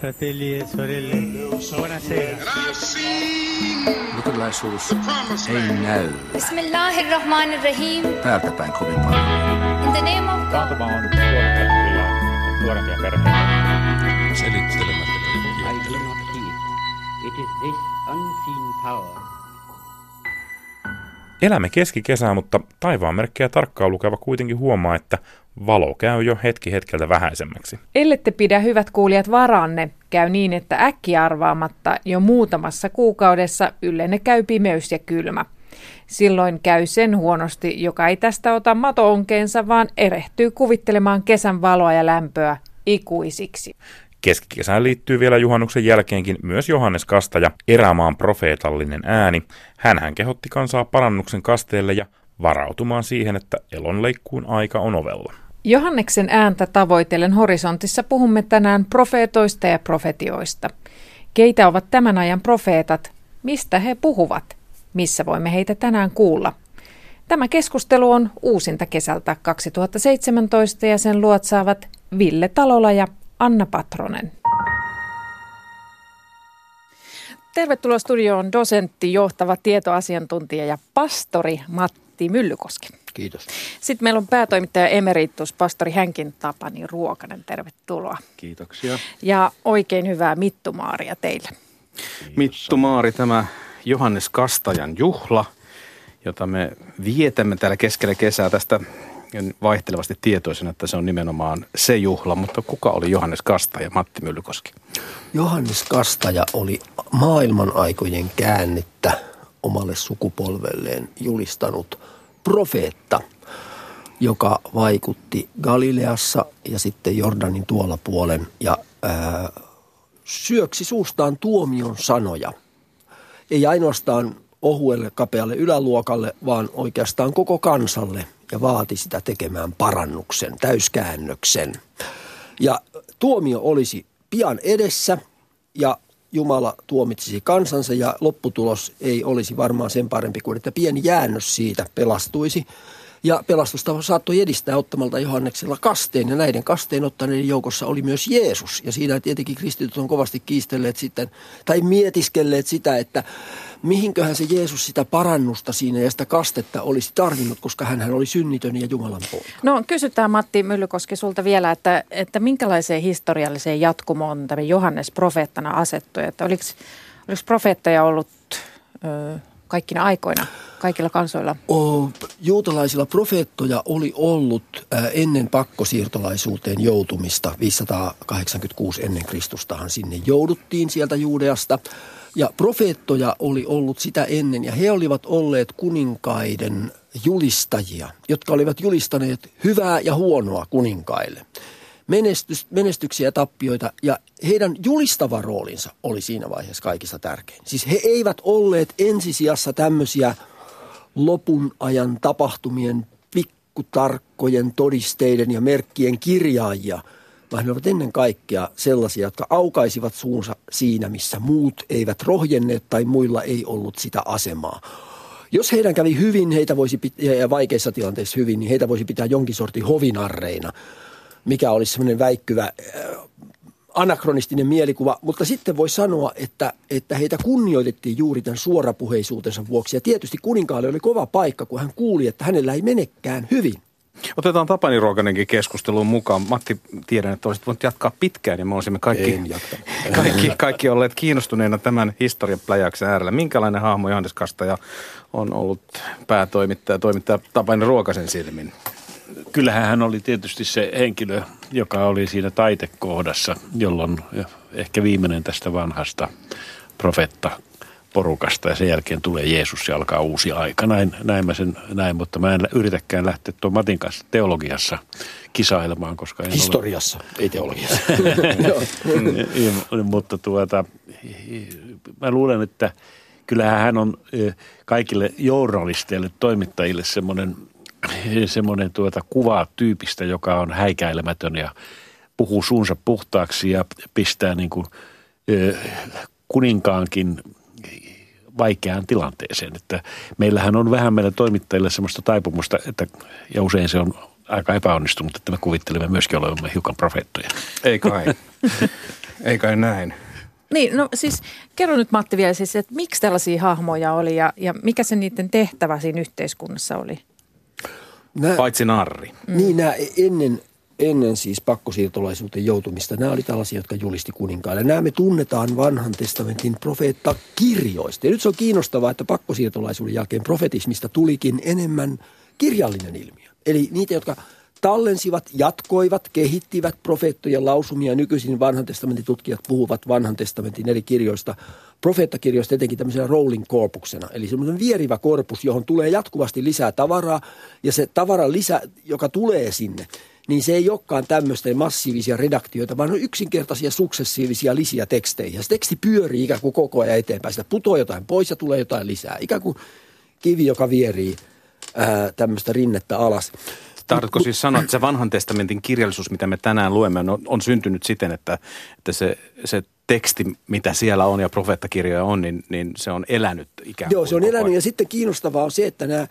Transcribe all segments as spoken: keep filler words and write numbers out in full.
Fratelli e sorelle, buonasera. Luterilaisuus ei näy. Bismillahirrahmanirrahim. Täältä päin kovin paljon. In the name of God. Taantuma on nuorempia, nuorempia perheitä. Selittelemättä perheitä. It is this unseen power. Elämme keskikesää, mutta taivaanmerkkejä tarkkaan lukeva kuitenkin huomaa, että valo käy jo hetki hetkeltä vähäisemmäksi. Ellette pidä hyvät kuulijat varanne, käy niin, että äkkiä arvaamatta jo muutamassa kuukaudessa yllenne käy pimeys ja kylmä. Silloin käy sen huonosti, joka ei tästä ota mato-onkeensa, vaan erehtyy kuvittelemaan kesän valoa ja lämpöä ikuisiksi. Keskikesään liittyy vielä juhannuksen jälkeenkin myös Johannes Kastaja, erämaan profeetallinen ääni. Hänhän kehotti kansaa parannuksen kasteelle ja varautumaan siihen, että elonleikkuun aika on ovella. Johanneksen ääntä tavoitellen horisontissa puhumme tänään profeetoista ja profetioista. Keitä ovat tämän ajan profeetat? Mistä he puhuvat? Missä voimme heitä tänään kuulla? Tämä keskustelu on uusinta kesältä kaksituhattaseitsemäntoista ja sen luotsaavat Ville Talolaja ja Anna Patronen. Tervetuloa studioon dosentti, johtava tietoasiantuntija ja pastori Matti Myllykoski. Kiitos. Sitten meillä on päätoimittaja emeritus, pastori Henkin Tapani Ruokanen. Tervetuloa. Kiitoksia. Ja oikein hyvää mittumaaria teille. Kiitos. Mittumaari, tämä Johannes Kastajan juhla, jota me vietämme täällä keskellä kesää tästä vaihtelevasti tietoisena, että se on nimenomaan se juhla, mutta kuka oli Johannes Kastaja, Matti Myllykoski? Johannes Kastaja oli maailman aikojen käännettä omalle sukupolvelleen julistanut profeetta, joka vaikutti Galileassa ja sitten Jordanin tuolla puolen ja ää, syöksi suustaan tuomion sanoja. Ei ainoastaan ohuelle kapealle yläluokalle, vaan oikeastaan koko kansalle. Ja vaati sitä tekemään parannuksen, täyskäännöksen. Ja tuomio olisi pian edessä ja Jumala tuomitsisi kansansa ja lopputulos ei olisi varmaan sen parempi kuin, että pieni jäännös siitä pelastuisi. Ja pelastusta saattoi edistää ottamalta Johanneksella kasteen ja näiden kasteen ottaneiden joukossa oli myös Jeesus. Ja siinä tietenkin kristityt on kovasti kiistelleet sitten tai mietiskelleet sitä, että mihinköhän se Jeesus sitä parannusta siinä ja sitä kastetta olisi tarvinnut, koska hänhän oli synnitön ja Jumalan poika. No kysytään Matti Myllykoski sulta vielä, että, että minkälaiseen historialliseen jatkumoon tämä Johannes profeettana asettui? Että oliko, oliko profeettoja ollut ö, kaikkina aikoina, kaikilla kansoilla? O, juutalaisilla profeettoja oli ollut ennen pakkosiirtolaisuuteen joutumista, viisisataakahdeksankymmentäkuusi ennen Kristustahan sinne jouduttiin sieltä Juudeasta. Ja profeettoja oli ollut sitä ennen ja he olivat olleet kuninkaiden julistajia, jotka olivat julistaneet hyvää ja huonoa kuninkaille. Menestys, menestyksiä ja tappioita ja heidän julistava roolinsa oli siinä vaiheessa kaikista tärkein. Siis he eivät olleet ensisijassa tämmöisiä lopun ajan tapahtumien pikkutarkkojen todisteiden ja merkkien kirjaajia. Vaan he ovat ennen kaikkea sellaisia, jotka aukaisivat suunsa siinä, missä muut eivät rohjenneet tai muilla ei ollut sitä asemaa. Jos heidän kävi hyvin, heitä voisi pitää, ja vaikeissa tilanteissa hyvin, niin heitä voisi pitää jonkin sortin hovinarreina, mikä olisi semmoinen väikkyvä anakronistinen mielikuva. Mutta sitten voi sanoa, että, että heitä kunnioitettiin juuri tämän suorapuheisuutensa vuoksi. Ja tietysti kuninkaalle oli kova paikka, kun hän kuuli, että hänellä ei menekään hyvin. Otetaan Tapani Ruokanenkin keskusteluun mukaan. Matti, tiedän, että olisit voinut jatkaa pitkään ja me olisimme kaikki, kaikki, kaikki olleet kiinnostuneena tämän historian pläjäyksen äärellä. Minkälainen hahmo Johannes Kastaja on ollut päätoimittaja, toimittaja Tapani Ruokasen silmin? Kyllähän hän oli tietysti se henkilö, joka oli siinä taitekohdassa, jolloin ehkä viimeinen tästä vanhasta profetta porukasta ja sen jälkeen tulee Jeesus ja alkaa uusi aika. Näin, näin mä sen näin, mutta mä en yritäkään lähteä tuon Matin kanssa teologiassa kisailemaan, koska en historiassa, ole... ei teologiassa. Mutta tuota, mä luulen, että kyllähän hän on kaikille journalisteille, toimittajille semmoinen, semmoinen tuota kuva tyypistä, joka on häikäilemätön ja puhuu suunsa puhtaaksi ja pistää niin kuin kuninkaankin vaikeaan tilanteeseen, että meillähän on vähän meidän toimittajille semmoista taipumusta, että ja usein se on aika epäonnistunut, että me kuvittelemme myöskin olemme hiukan profeettoja. Ei kai. Ei kai näin. Niin, no siis kerro nyt Matti vielä siis, että miksi tällaisia hahmoja oli ja, ja mikä se niiden tehtävä siinä yhteiskunnassa oli? Nä, Paitsi narri. Mm. Niin, nämä ennen, ennen siis pakkosiirtolaisuuteen joutumista, nämä oli tällaisia, jotka julisti kuninkaille. Nämä me tunnetaan vanhan testamentin profeettakirjoista. Ja nyt se on kiinnostavaa, että pakkosiirtolaisuuden jälkeen profetismista tulikin enemmän kirjallinen ilmiö. Eli niitä, jotka tallensivat, jatkoivat, kehittivät profeettojen lausumia. Nykyisin vanhan testamentin tutkijat puhuvat vanhan testamentin eri kirjoista, profeettakirjoista etenkin tämmöisenä rolling korpuksena. Eli semmoinen vierivä korpus, johon tulee jatkuvasti lisää tavaraa ja se tavaran lisä, joka tulee sinne, niin se ei olekaan tämmöistä massiivisia redaktioita, vaan on yksinkertaisia suksessiivisia lisiä tekstejä. Se teksti pyörii ikään kuin koko ajan eteenpäin. Sitä putoaa jotain pois ja tulee jotain lisää. Ikään kuin kivi, joka vierii ää, tämmöistä rinnettä alas. Tarkoitko siis sanoa, että se vanhan testamentin kirjallisuus, mitä me tänään luemme, on, on syntynyt siten, että, että se, se teksti, mitä siellä on ja profeettakirjoja on, niin, niin se on elänyt ikään kuin. Joo, se on elänyt ja sitten kiinnostavaa on se, että nämä,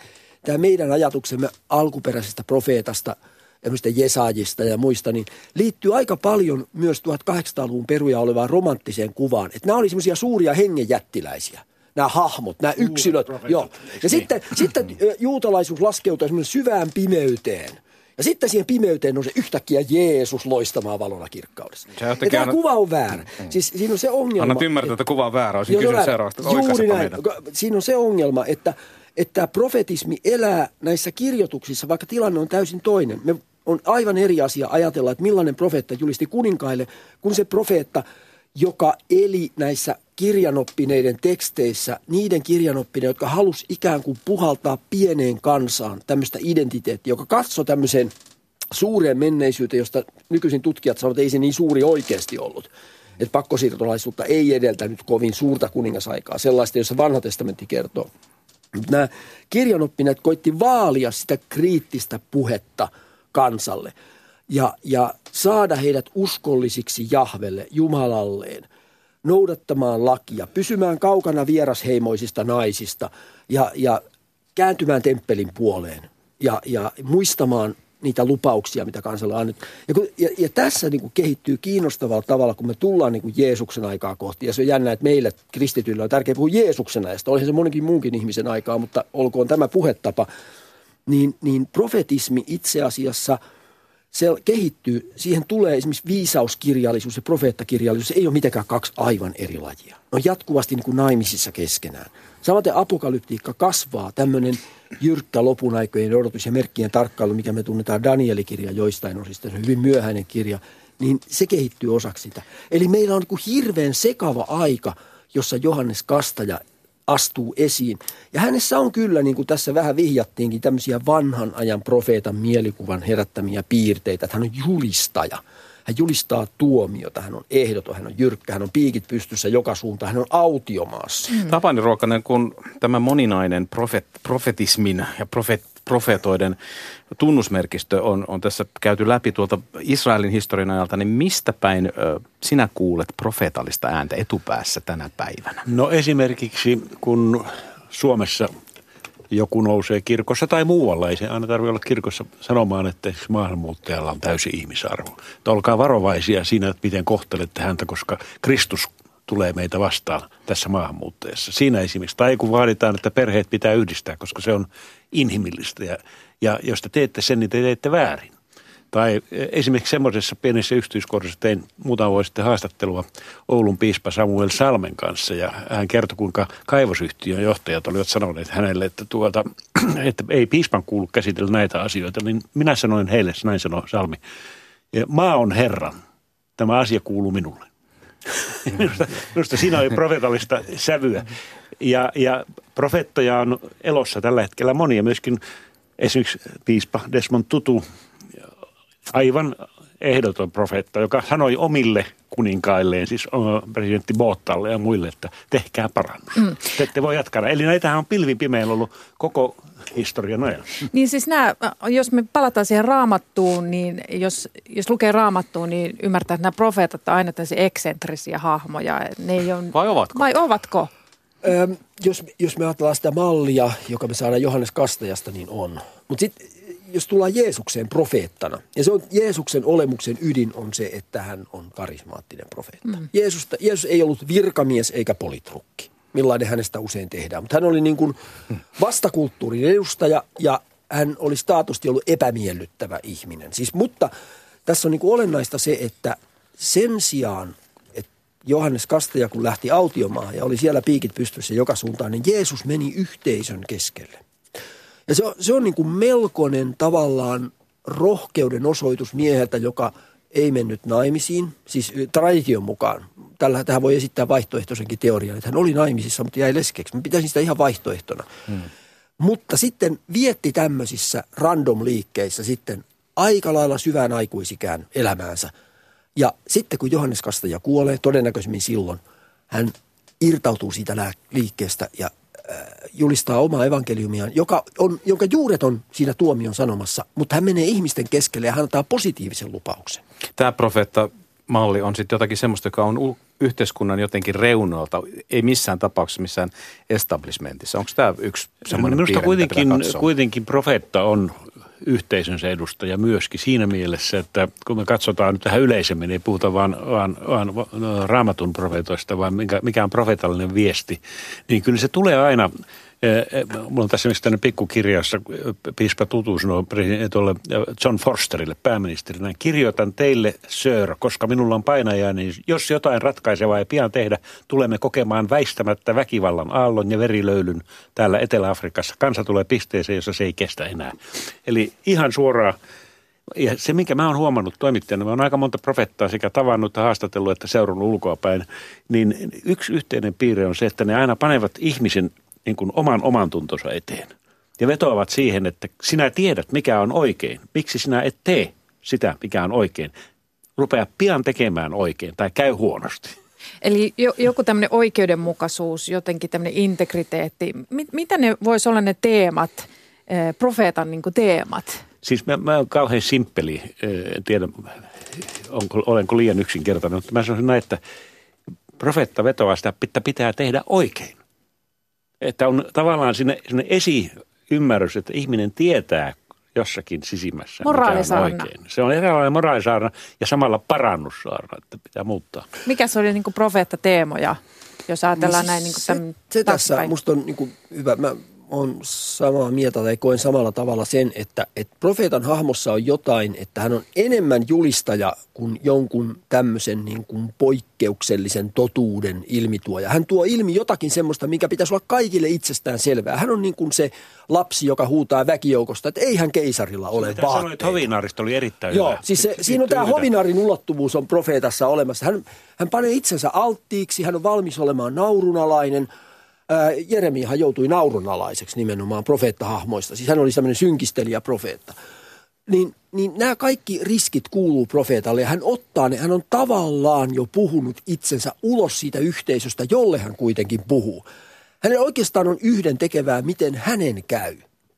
tämä meidän ajatuksemme alkuperäisestä profeetasta, tämmöistä jesaajista ja muista, niin liittyy aika paljon myös tuhatkahdeksansataaluvun peruja olevaan romanttiseen kuvaan. Että nämä oli semmoisia suuria hengenjättiläisiä. Nämä hahmot, nämä yksilöt. Joo. Ja niin. sitten, sitten juutalaisuus laskeutui semmoisen syvään pimeyteen. Ja sitten siihen pimeyteen on se yhtäkkiä Jeesus loistamaan valona kirkkaudessa. Ja tämä anna... kuva on väärä. Mm. Siis siinä on se ongelma. Annat ymmärtää, että kuva on väärä. Olisin kysynyt seuraavasta. Juuri näin. Siinä on se ongelma, että, että profetismi elää näissä kirjoituksissa, vaikka tilanne on täysin toinen. Me on aivan eri asia ajatella, että millainen profeetta julisti kuninkaille, kun se profeetta, joka eli näissä kirjanoppineiden teksteissä, niiden kirjanoppineiden, jotka halusi ikään kuin puhaltaa pieneen kansaan tämmöistä identiteettiä, joka katsoi tämmöiseen suureen menneisyyteen, josta nykyisin tutkijat sanovat, että ei se niin suuri oikeasti ollut. Että pakkosiirtolaisuutta ei edeltänyt kovin suurta kuningasaikaa, sellaista, jossa vanha testamentti kertoo. Nämä kirjanoppineet koitti vaalia sitä kriittistä puhetta kansalle ja, ja saada heidät uskollisiksi Jahvelle, Jumalalleen, noudattamaan lakia, pysymään kaukana vierasheimoisista naisista ja, ja kääntymään temppelin puoleen ja, ja muistamaan niitä lupauksia, mitä kansalle annettiin. Ja, ja, ja tässä niin kuin kehittyy kiinnostavalla tavalla, kun me tullaan niin kuin Jeesuksen aikaa kohti. Ja se on jännä, että meillä kristityillä on tärkeää puhua Jeesuksen ajasta. Olihan se monenkin muunkin ihmisen aikaa, mutta olkoon tämä puhetapa. Niin, niin profetismi itse asiassa... Se kehittyy, siihen tulee esimerkiksi viisauskirjallisuus ja profeettakirjallisuus, se ei ole mitenkään kaksi aivan eri lajia. Ne on jatkuvasti niin kuin naimisissa keskenään. Samaten apokalyptiikka kasvaa, tämmöinen jyrkkä lopunaikojen odotus ja merkkien tarkkailu, mikä me tunnetaan Daniel-kirjan joistain osista, se on hyvin myöhäinen kirja, niin se kehittyy osaksi sitä. Eli meillä on niin kuin hirveän sekava aika, jossa Johannes Kastaja astuu esiin. Ja hänessä on kyllä, niin kuin tässä vähän vihjattiinkin, tämmöisiä vanhan ajan profeetan mielikuvan herättämiä piirteitä, että hän on julistaja. Hän julistaa tuomiota, hän on ehdoton, hän on jyrkkä, hän on piikit pystyssä joka suuntaan, hän on autiomaassa. Mm. Tapani Ruokanen, kun tämä moninainen profet, profetismin ja profet, profeetoiden tunnusmerkistö on, on tässä käyty läpi tuolta Israelin historian ajalta, niin mistä päin ö, sinä kuulet profeetallista ääntä etupäässä tänä päivänä? No esimerkiksi kun Suomessa joku nousee kirkossa tai muualla, ei se aina tarvitse olla kirkossa sanomaan, että maahanmuuttajalla on täysi ihmisarvo. Että olkaa varovaisia siinä, että miten kohtelette häntä, koska Kristus tulee meitä vastaan tässä maahanmuuttajassa. Siinä esimerkiksi, tai kun vaaditaan, että perheet pitää yhdistää, koska se on inhimillistä ja, ja jos te teette sen, niin te teette väärin. Tai esimerkiksi semmoisessa pienessä yksityiskohdassa tein muutama vuosi sitten haastattelua Oulun piispa Samuel Salmen kanssa ja hän kertoi, kuinka kaivosyhtiön johtajat olivat sanoneet hänelle, että, tuota, että ei piispan kuulu käsitellä näitä asioita, niin minä sanoin heille, näin sanoi Salmi, maa on Herran, tämä asia kuuluu minulle. Minusta, minusta siinä oli profeetallista sävyä ja, ja profeettoja on elossa tällä hetkellä monia, myöskin esimerkiksi piispa Desmond Tutu, aivan ehdoton profeetta, joka sanoi omille kuninkailleen, siis presidentti Boottalle ja muille, että tehkää parannus. Mm. Te ette voi jatkaa. Eli näitähän on pilvin pimeillä ollut koko historian ajan. Niin siis nämä, jos me palataan siihen raamattuun, niin jos, jos lukee raamattuun, niin ymmärtää, että nämä profeetat ovat aina tämmöisiä eksentrisiä hahmoja. Ne ei ole, vai ovatko? Vai ovatko? Öö, jos, jos me ajatellaan sitä mallia, joka me saadaan Johannes Kastajasta, niin on. Mutta sitten... jos tullaan Jeesukseen profeettana, ja se on Jeesuksen olemuksen ydin on se, että hän on karismaattinen profeetta. Mm. Jeesusta, Jeesus ei ollut virkamies eikä politrukki, millainen hänestä usein tehdään. Mutta hän oli niin kuin vastakulttuurin edustaja ja hän oli taatusti ollut epämiellyttävä ihminen. Siis, mutta tässä on niin kuin olennaista se, että sen sijaan, että Johannes Kastaja kun lähti autiomaahan ja oli siellä piikit pystyssä joka suuntaan, niin Jeesus meni yhteisön keskelle. Ja se on, se on niin kuin melkoinen tavallaan rohkeuden osoitus mieheltä, joka ei mennyt naimisiin, siis tradition mukaan. Tällä, tähän voi esittää vaihtoehtoisenkin teorian, että hän oli naimisissa, mutta jäi leskeksi. Mä pitäisin sitä ihan vaihtoehtona. Hmm. Mutta sitten vietti tämmöisissä random-liikkeissä sitten aika lailla syvään aikuisikään elämäänsä. Ja sitten kun Johannes Kastaja kuolee, todennäköisemmin silloin, hän irtautuu siitä liikkeestä ja julistaa omaa evankeliumiaan, joka on, jonka juuret on siinä tuomion sanomassa, mutta hän menee ihmisten keskelle ja hän antaa positiivisen lupauksen. Tämä profeettamalli on sitten jotakin semmoista, joka on yhteiskunnan jotenkin reunoilta, ei missään tapauksessa missään establishmentissa. Onko tämä yksi semmoinen minusta piirre, kuitenkin, kuitenkin profeetta on yhteisönsä edustaja myöskin siinä mielessä, että kun me katsotaan nyt tähän yleisemmin, ei puhuta vaan, vaan, vaan Raamatun profeetoista, vaan mikä, mikä on profeetallinen viesti, niin kyllä se tulee aina, mulla on tässä esimerkiksi tämmöinen pikkukirja, jossa piispa Tutu sanoo tuolle John Forsterille, pääministerinä, kirjoitan teille, sir, koska minulla on painaja, niin jos jotain ratkaisevaa ei pian tehdä, tulemme kokemaan väistämättä väkivallan aallon ja verilöylyn täällä Etelä-Afrikassa. Kansa tulee pisteeseen, jossa se ei kestä enää. Eli ihan suoraan. Ja se, minkä mä oon huomannut toimittajana, mä oon aika monta profettaa sekä tavannut, haastatellut että seurannut ulkoapäin, niin yksi yhteinen piirre on se, että ne aina panevat ihmisen niin kuin oman oman tuntonsa eteen. Ja vetoavat siihen, että sinä tiedät, mikä on oikein. Miksi sinä et tee sitä, mikä on oikein? Rupea pian tekemään oikein tai käy huonosti. Eli joku tämmöinen oikeudenmukaisuus, jotenkin tämmöinen integriteetti. Mitä ne vois olla ne teemat, profeetan niin kuin teemat? Siis mä, mä oon kauhean simppeli. En tiedä, onko, olenko liian yksinkertainen. Mutta mä sanoisin näin, että profeetta vetoaa sitä, että pitää tehdä oikein. Että on tavallaan sinne, sinne esiymmärrys, että ihminen tietää jossakin sisimmässä. Moraalisaarna. Se on erilainen moraalisaarna ja samalla parannussaarna, että pitää muuttaa. Mikä se oli niin kuin profeettateemoja, jos ajatellaan no, näin niin kuin tämän se, se tässä musta on niin kuin hyvä. Mä oon samaa mieltä tai koen samalla tavalla sen, että, että profeetan hahmossa on jotain, että hän on enemmän julistaja kuin jonkun tämmöisen niin kuin poikkeuksellisen totuuden ilmituoja. Hän tuo ilmi jotakin semmoista, minkä pitäisi olla kaikille itsestään selvää. Hän on niin kuin se lapsi, joka huutaa väkijoukosta, että eihän keisarilla ole vaatteita. Mitä sanoit, hovinaarista oli erittäin Joo, hyvä. Siis se, siinä on tämä hovinaarin ulottuvuus on profeetassa olemassa. Hän, hän panee itsensä alttiiksi, hän on valmis olemaan naurunalainen. Jeremiahan joutui naurunalaiseksi nimenomaan profeettahahmoista. Siis hän oli tämmöinen synkistelijäprofeetta. Niin, niin nämä kaikki riskit kuuluu profeetalle ja hän ottaa ne. Hän on tavallaan jo puhunut itsensä ulos siitä yhteisöstä, jolle hän kuitenkin puhuu. Hänellä oikeastaan on yhden tekevää, miten hänen käy.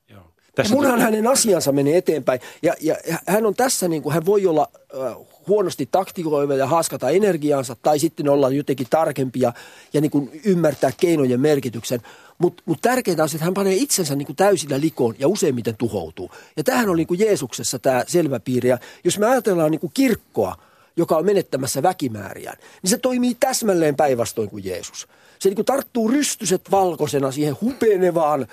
Joo. Tässä munhan tullut. Hänen asiansa menee eteenpäin. Ja, ja hän on tässä niin kuin, hän voi olla äh, huonosti taktikoiva ja haaskata energiaansa tai sitten olla jotenkin tarkempia ja niin kuin ymmärtää keinojen merkityksen. Mutta mut tärkeintä on se, että hän panee itsensä niin kuin täysillä likoon ja useimmiten tuhoutuu. Ja tämähän on niin kuin Jeesuksessa tämä selvä piiri. Ja jos me ajatellaan niin kuin kirkkoa, joka on menettämässä väkimääriään, niin se toimii täsmälleen päinvastoin kuin Jeesus. Se niin kuin tarttuu rystyset valkoisena siihen hupenevaan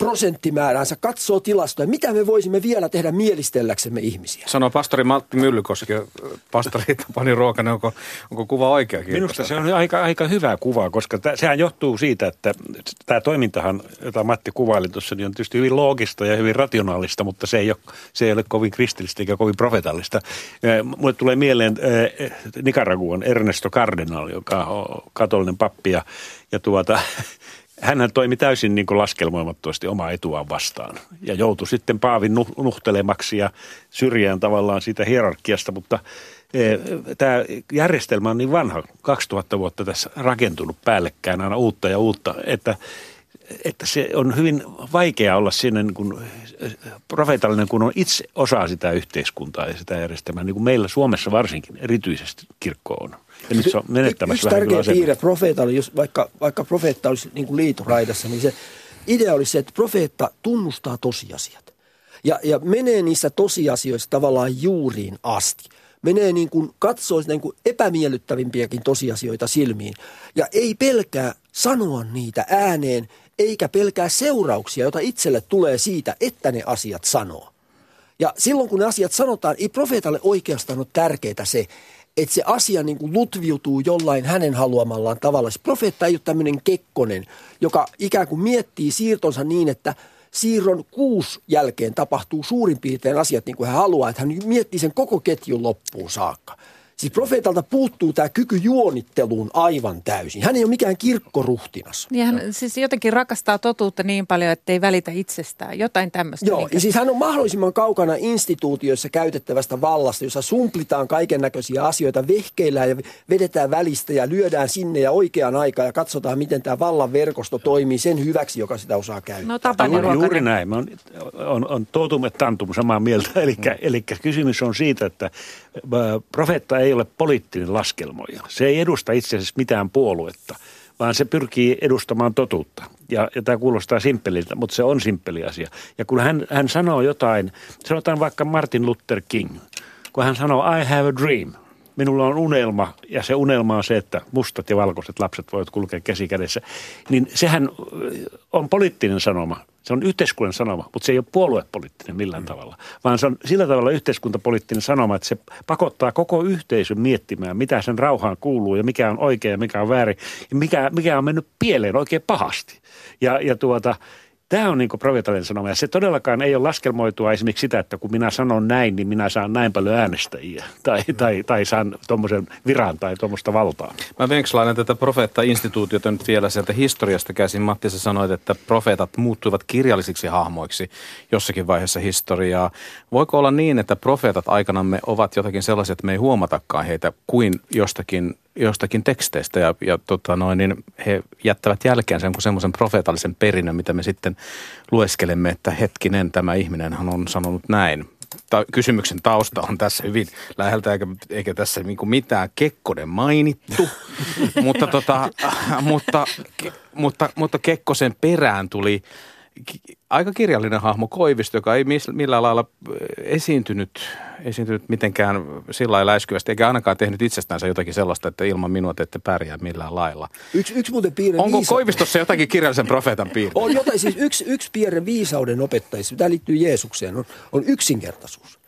prosenttimääräänsä, katsoo tilastoja. Mitä me voisimme vielä tehdä mielistelläksemme ihmisiä? Sanoo pastori Matti Myllykoski, pastori Tapani Ruokanen, onko, onko kuva oikea? Kirkko? Minusta se on aika, aika hyvä kuva, koska täh, sehän johtuu siitä, että tämä toimintahan, jota Matti kuvaili tuossa, niin on tietysti hyvin loogista ja hyvin rationaalista, mutta se ei ole, se ei ole kovin kristillistä eikä kovin profetallista. Mulle tulee mieleen eh, Nicaraguan Ernesto Cardenal, joka on katolinen pappi ja, ja tuota... Hänhän toimi täysin niin kuin laskelmoimattomasti omaa etuaan vastaan ja joutui sitten paavin nuhtelemaksi ja syrjään tavallaan siitä hierarkiasta, mutta e, tämä järjestelmä on niin vanha, kaksituhatta vuotta tässä rakentunut päällekkäin aina uutta ja uutta, että, että se on hyvin vaikea olla siinä niin kuin profeetallinen, kun on itse osa sitä yhteiskuntaa ja sitä järjestelmää, niin kuin meillä Suomessa varsinkin erityisesti kirkko on. Yksi tärkeä piirre profeetalle, jos vaikka, vaikka profeetta olisi niin kuin liitoraidassa, niin se idea olisi se, että profeetta tunnustaa tosiasiat. ja, ja menee niissä tosiasioissa tavallaan juuriin asti. Menee niin kuin katsoo niin kuin epämiellyttävimpiäkin tosiasioita silmiin ja ei pelkää sanoa niitä ääneen eikä pelkää seurauksia, joita itselle tulee siitä, että ne asiat sanoo. Ja silloin kun ne asiat sanotaan, ei profeetalle oikeastaan ole tärkeää se, että se asia niin kuin lutviutuu jollain hänen haluamallaan tavalla. Se profeetta ei ole tämmöinen kekkonen, joka ikään kuin miettii siirtonsa niin, että siirron kuusi jälkeen tapahtuu suurin piirtein asiat niin kuin hän haluaa, että hän miettii sen koko ketjun loppuun saakka. Siis profeetalta puuttuu tämä kyky juonitteluun aivan täysin. Hän ei ole mikään kirkkoruhtinas. Ja hän siis jotenkin rakastaa totuutta niin paljon, että ei välitä itsestään. Jotain tämmöistä. Joo, ja siis hän on mahdollisimman kaukana instituutioissa käytettävästä vallasta, jossa sumplitaan kaiken näköisiä asioita, vehkeillään ja vedetään välistä ja lyödään sinne ja oikeaan aikaan ja katsotaan, miten tämä vallan verkosto toimii sen hyväksi, joka sitä osaa käyttää. No Tapani Ruokanen. Juuri näin. Mä on, on, on totum et tantum samaa mieltä. Eli kysymys on siitä, että profeetta ei ei ole poliittinen laskelmoija. Se ei edusta itse asiassa mitään puoluetta, vaan se pyrkii edustamaan totuutta. Ja, ja tämä kuulostaa simppeliltä, mutta se on simppeli asia. Ja kun hän, hän sanoo jotain, sanotaan vaikka Martin Luther King, kun hän sanoo I have a dream, minulla on unelma, ja se unelma on se, että mustat ja valkoiset lapset voivat kulkea käsi kädessä, niin sehän on poliittinen sanoma. Se on yhteiskunnan sanoma, mutta se ei ole puoluepoliittinen millään mm. tavalla, vaan se on sillä tavalla yhteiskuntapoliittinen sanoma, että se pakottaa koko yhteisön miettimään, mitä sen rauhaan kuuluu ja mikä on oikein ja mikä on väärin ja mikä, mikä on mennyt pieleen oikein pahasti. Ja, ja tuota, tämä on niin kuin profeetallinen sanoma ja se todellakaan ei ole laskelmoitua esimerkiksi sitä, että kun minä sanon näin, niin minä saan näin paljon äänestäjiä tai, mm. tai, tai saan tuommoisen viran tai tuommoista valtaa. Mä venkslailen tätä profeetta-instituutiota nyt vielä sieltä historiasta käsin. Matti, sä sanoit, että profeetat muuttuivat kirjallisiksi hahmoiksi jossakin vaiheessa historiaa. Voiko olla niin, että profeetat aikanamme ovat jotakin sellaisia, että me ei huomatakaan heitä kuin jostakin jostakin teksteistä ja, ja tota noin, niin he jättävät jälkeensä jonkun semmoisen profeetallisen perinnön, mitä me sitten lueskelemme, että hetkinen, tämä ihminenhän on sanonut näin. Ta- kysymyksen tausta on tässä hyvin läheltä, eikä, eikä tässä niinku mitään Kekkonen mainittu, mutta, tota, mutta, mutta, mutta Kekkosen perään tuli aika kirjallinen hahmo Koivisto, joka ei millään lailla esiintynyt, esiintynyt mitenkään sillä lailla läiskyvästi, eikä ainakaan tehnyt itsestänsä jotakin sellaista, että ilman minua te ette pärjää millään lailla. Yksi, yksi muuten piirre Onko viisa- Koivistossa jotakin kirjallisen profeetan piirteitä? On jotain, siis yksi, yksi piirre viisauden opettajissa, tämä liittyy Jeesukseen, on, on yksinkertaisuus.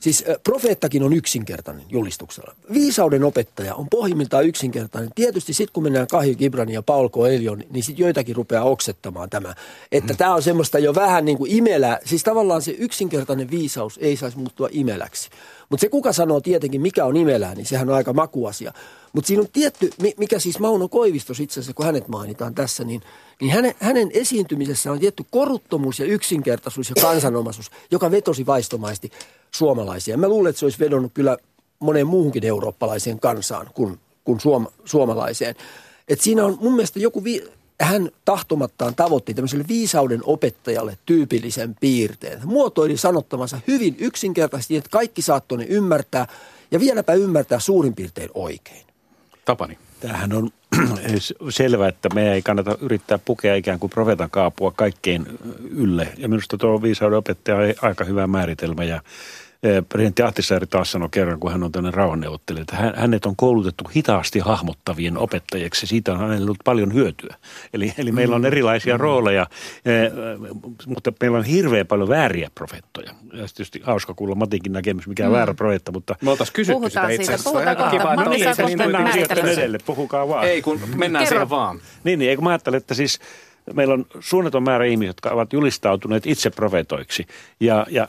Siis profeettakin on yksinkertainen julistuksella. Viisauden opettaja on pohjimmiltaan yksinkertainen. Tietysti sitten kun mennään Kahju Gibranin ja Paul Coelhon, niin sitten joitakin rupeaa oksettamaan tämä. Että mm. tämä on semmoista jo vähän niin kuin imelää. Siis tavallaan se yksinkertainen viisaus ei saisi muuttua imeläksi. Mutta se kuka sanoo tietenkin mikä on imelää, niin sehän on aika makuasia. Mutta siinä on tietty, mikä siis Mauno Koivisto itse asiassa, kun hänet mainitaan tässä, niin, niin hänen, hänen esiintymisessään on tietty koruttomuus ja yksinkertaisuus ja kansanomaisuus, joka vetosi vaistomaisesti suomalaisia. Mä luulen, että se olisi vedonnut kyllä moneen muuhunkin eurooppalaiseen kansaan kuin, kuin suom, suomalaiseen. Et siinä on mun mielestä joku, vi, hän tahtomattaan tavoitti tämmöiselle viisauden opettajalle tyypillisen piirteen. Hän muotoili sanottamansa hyvin yksinkertaisesti, että kaikki saattoi ne ymmärtää ja vieläpä ymmärtää suurin piirtein oikein. Tapani. Tämähän on selvä, että me ei kannata yrittää pukea ikään kuin profeetan kaapua kaikkein ylle. Ja minusta tuo viisauden opettaja on aika hyvä määritelmä. Ja presidentti Ahtisaari taas sanoi kerran, kun hän on tämmöinen rauhanneuvottelija, että hänet on koulutettu hitaasti hahmottavien opettajiksi. Siitä on hänelle ollut paljon hyötyä. Eli, eli meillä on erilaisia rooleja, mutta meillä on hirveän paljon vääriä profeettoja. Ja tietysti hauska kuulla Matinkin näkemys, mikä on mm. väärä profeetta, mutta me oltaisiin kysytty sitä itse asiassa. Puhutaan siitä, puhutaan kohta. Kiva, niin mennään sieltä edelle, puhukaa vaan. Ei, kun mennään siellä vaan. Niin, niin, eikö mä ajattele, että siis meillä on suunnaton määrä ihmisiä, jotka ovat julistautuneet itse profeetoiksi ja, ja,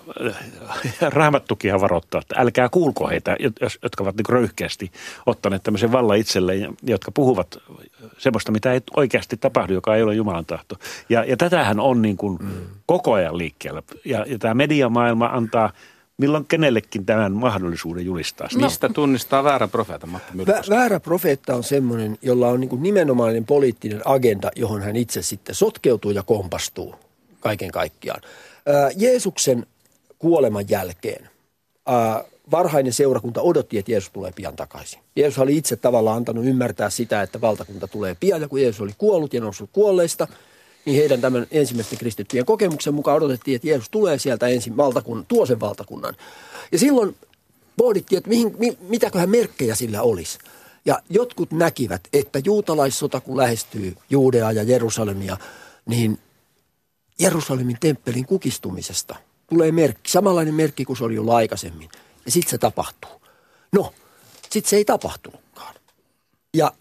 ja Raamattukinhan varoittaa, että älkää kuulko heitä, jotka ovat niin röyhkeästi ottaneet tämmöisen vallan itselleen ja jotka puhuvat semmoista, mitä ei oikeasti tapahdu, joka ei ole Jumalan tahto. Ja, ja tätähän on niin kuin mm. koko ajan liikkeellä ja, ja tämä mediamaailma antaa milloin kenellekin tämän mahdollisuuden julistaa? No. Mistä tunnistaa väärä profeetta, Matti Myllykoski? Vä, väärä profeetta on semmoinen, jolla on niin kuin nimenomainen poliittinen agenda, johon hän itse sitten sotkeutuu ja kompastuu kaiken kaikkiaan. Ää, Jeesuksen kuoleman jälkeen ää, varhainen seurakunta odotti, että Jeesus tulee pian takaisin. Jeesus oli itse tavallaan antanut ymmärtää sitä, että valtakunta tulee pian, ja kun Jeesus oli kuollut ja noussut kuolleista, niin heidän tämän ensimmäisten kristittyjen kokemuksen mukaan odotettiin, että Jeesus tulee sieltä ensin valtakunnan, tuo sen valtakunnan. Ja silloin pohdittiin, että mihin, mi, mitäköhän merkkejä sillä olisi. Ja jotkut näkivät, että juutalaissota kun lähestyy Juudeaa ja Jerusalemia, niin Jerusalemin temppelin kukistumisesta tulee merkki, samanlainen merkki kuin se oli jo aikaisemmin. Ja sitten se tapahtuu. No, sitten se ei tapahtunutkaan. Ja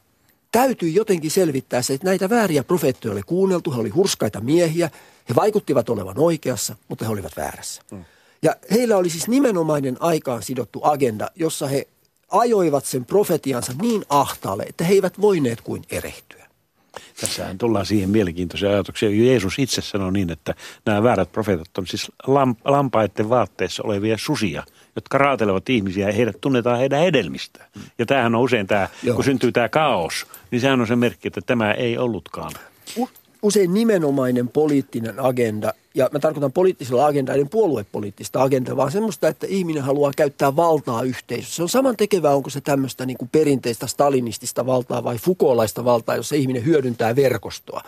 täytyy jotenkin selvittää se, että näitä vääriä profeettoja oli kuunneltu, he oli hurskaita miehiä, he vaikuttivat olevan oikeassa, mutta he olivat väärässä. Mm. Ja heillä oli siis nimenomainen aikaan sidottu agenda, jossa he ajoivat sen profetiansa niin ahtaalle, että he eivät voineet kuin erehtyä. Tässähän tullaan siihen mielenkiintoisia ajatuksia. Jeesus itse sanoi niin, että nämä väärät profeetat on siis lampaiden vaatteissa olevia susia, jotka raatelevat ihmisiä ja heidät tunnetaan heidän hedelmistään. Mm. Ja tämähän on usein tämä, Joo. kun syntyy tämä kaos, niin sehän on se merkki, että tämä ei ollutkaan. Usein nimenomainen poliittinen agenda, ja mä tarkoitan poliittisella agendaa, ei puoluepoliittista agendaa, vaan semmoista, että ihminen haluaa käyttää valtaa yhteisössä. Se on samantekevää, onko se tämmöistä niin kuin perinteistä stalinistista valtaa vai fukolaista valtaa, jossa ihminen hyödyntää verkostoa.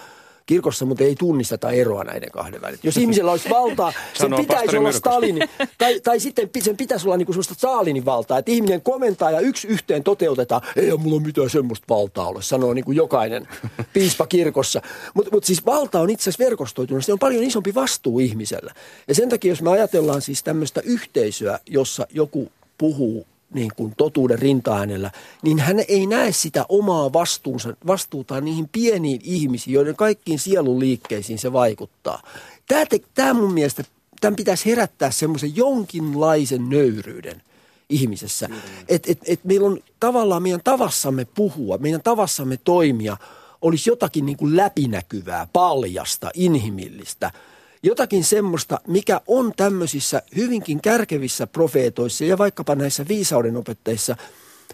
Kirkossa muuten ei tunnisteta eroa näiden kahden välillä. Jos ihmisellä olisi valtaa, sen pitäisi olla Stalinin, tai, tai sitten sen pitäisi olla niin kuin sellaista Stalinin valtaa, että ihminen komentaa ja yksi yhteen toteutetaan, ei mulla mitään semmoista valtaa ole, sanoo niin kuin jokainen piispa kirkossa. Mutta mut siis valta on itse asiassa verkostoitunut, se on paljon isompi vastuu ihmisellä. Ja sen takia, jos me ajatellaan siis tämmöistä yhteisöä, jossa joku puhuu niin kuin totuuden rinta-äänellä, niin hän ei näe sitä omaa vastuunsa, vastuutaan niihin pieniin ihmisiin, joiden kaikkiin sielun liikkeisiin se vaikuttaa. Tämä, te, tämä mun mielestä, tämän pitäisi herättää semmoisen jonkinlaisen nöyryyden ihmisessä. Mm. Että et, et meillä on tavallaan meidän tavassamme puhua, meidän tavassamme toimia olisi jotakin niin kuin läpinäkyvää, paljasta, inhimillistä. Jotakin semmoista, mikä on tämmöisissä hyvinkin kärkevissä profeetoissa ja vaikkapa näissä viisaudenopettajissa,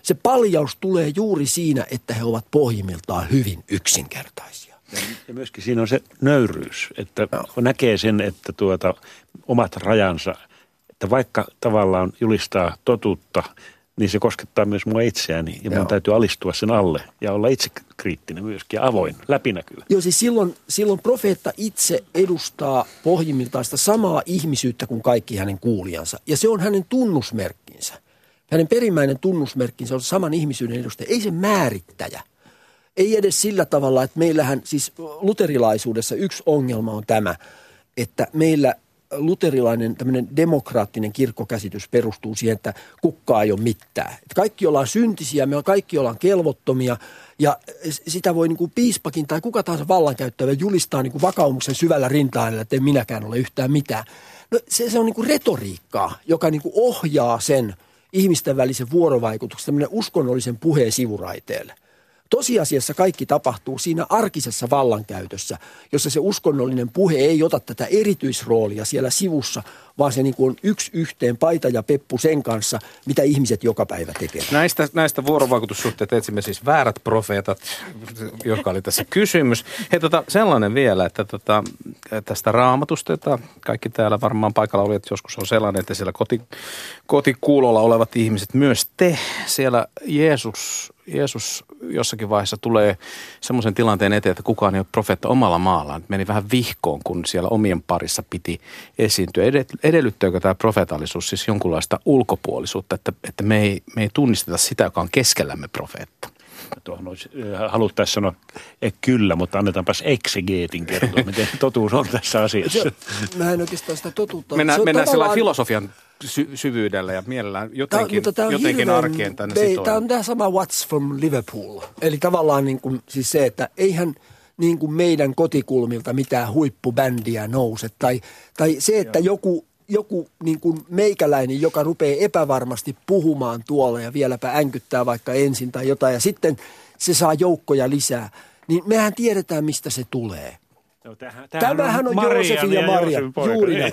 se paljaus tulee juuri siinä, että he ovat pohjimmiltaan hyvin yksinkertaisia. Ja myöskin siinä on se nöyryys, että no. näkee sen, että tuota, omat rajansa, että vaikka tavallaan julistaa totuutta, niin se koskettaa myös mua itseäni ja minun täytyy alistua sen alle ja olla itse kriittinen myöskin ja avoin, läpinäkyvä. Joo, siis silloin, silloin profeetta itse edustaa pohjimmiltaan sitä samaa ihmisyyttä kuin kaikki hänen kuulijansa. Ja se on hänen tunnusmerkkinsä. Hänen perimmäinen tunnusmerkkinsä on saman ihmisyyden edustaja, ei se määrittäjä. Ei edes sillä tavalla, että meillähän siis luterilaisuudessa yksi ongelma on tämä, että meillä luterilainen tämmöinen demokraattinen kirkkokäsitys perustuu siihen, että kukkaa ei ole mitään. Että kaikki ollaan syntisiä, me kaikki ollaan kelvottomia ja sitä voi niin kuin piispakin tai kuka tahansa vallankäyttäjä julistaa niin kuin vakaumuksen syvällä rinta-äänellä, että en minäkään ole yhtään mitään. No se, se on niin kuin retoriikkaa, joka niin kuin ohjaa sen ihmisten välisen vuorovaikutuksen tämmöinen uskonnollisen puheen sivuraiteelle. Tosiasiassa kaikki tapahtuu siinä arkisessa vallankäytössä, jossa se uskonnollinen puhe ei ota tätä erityisroolia siellä sivussa, vaan se niin kuin on yksi yhteen paita ja peppu sen kanssa, mitä ihmiset joka päivä tekevät. Näistä, näistä vuorovaikutussuhteita etsimme siis väärät profeetat, joka oli tässä kysymys. Hei, tota, sellainen vielä, että tota, tästä Raamatusta, jota kaikki täällä varmaan paikalla oli, että joskus on sellainen, että siellä koti, kotikuulolla olevat ihmiset myös te, siellä Jeesus... Jeesus jossakin vaiheessa tulee semmoisen tilanteen eteen, että kukaan ei ole profeetta omalla maallaan. Meni vähän vihkoon, kun siellä omien parissa piti esiintyä. Edellyttääkö tämä profeetallisuus siis jonkunlaista ulkopuolisuutta, että, että me, ei, me ei tunnisteta sitä, joka on keskellämme profeetta? Tuohon olisi haluttaisiin sanoa kyllä, mutta annetaanpas eksegeetin kertoa, miten totuus on tässä asiassa. Mä en oikeastaan sitä totuutta. Mennään, mennään sellainen filosofian Sy- syvyydellä ja mielellään jotenkin, tämä, jotenkin hirveen, arkeen tänne sitoon. Tämä on tämä sama What's from Liverpool. Eli tavallaan niin kuin, siis se, että eihän niin kuin meidän kotikulmilta mitään huippubändiä nouse. Tai, tai se, että Joo. joku, joku niin kuin meikäläinen, joka rupeaa epävarmasti puhumaan tuolla ja vieläpä änkyttää vaikka ensin tai jotain ja sitten se saa joukkoja lisää, niin mehän tiedetään, mistä se tulee. No, tämähän, tämähän Tämähän on, on Joosefin ja Maria, juuri näin.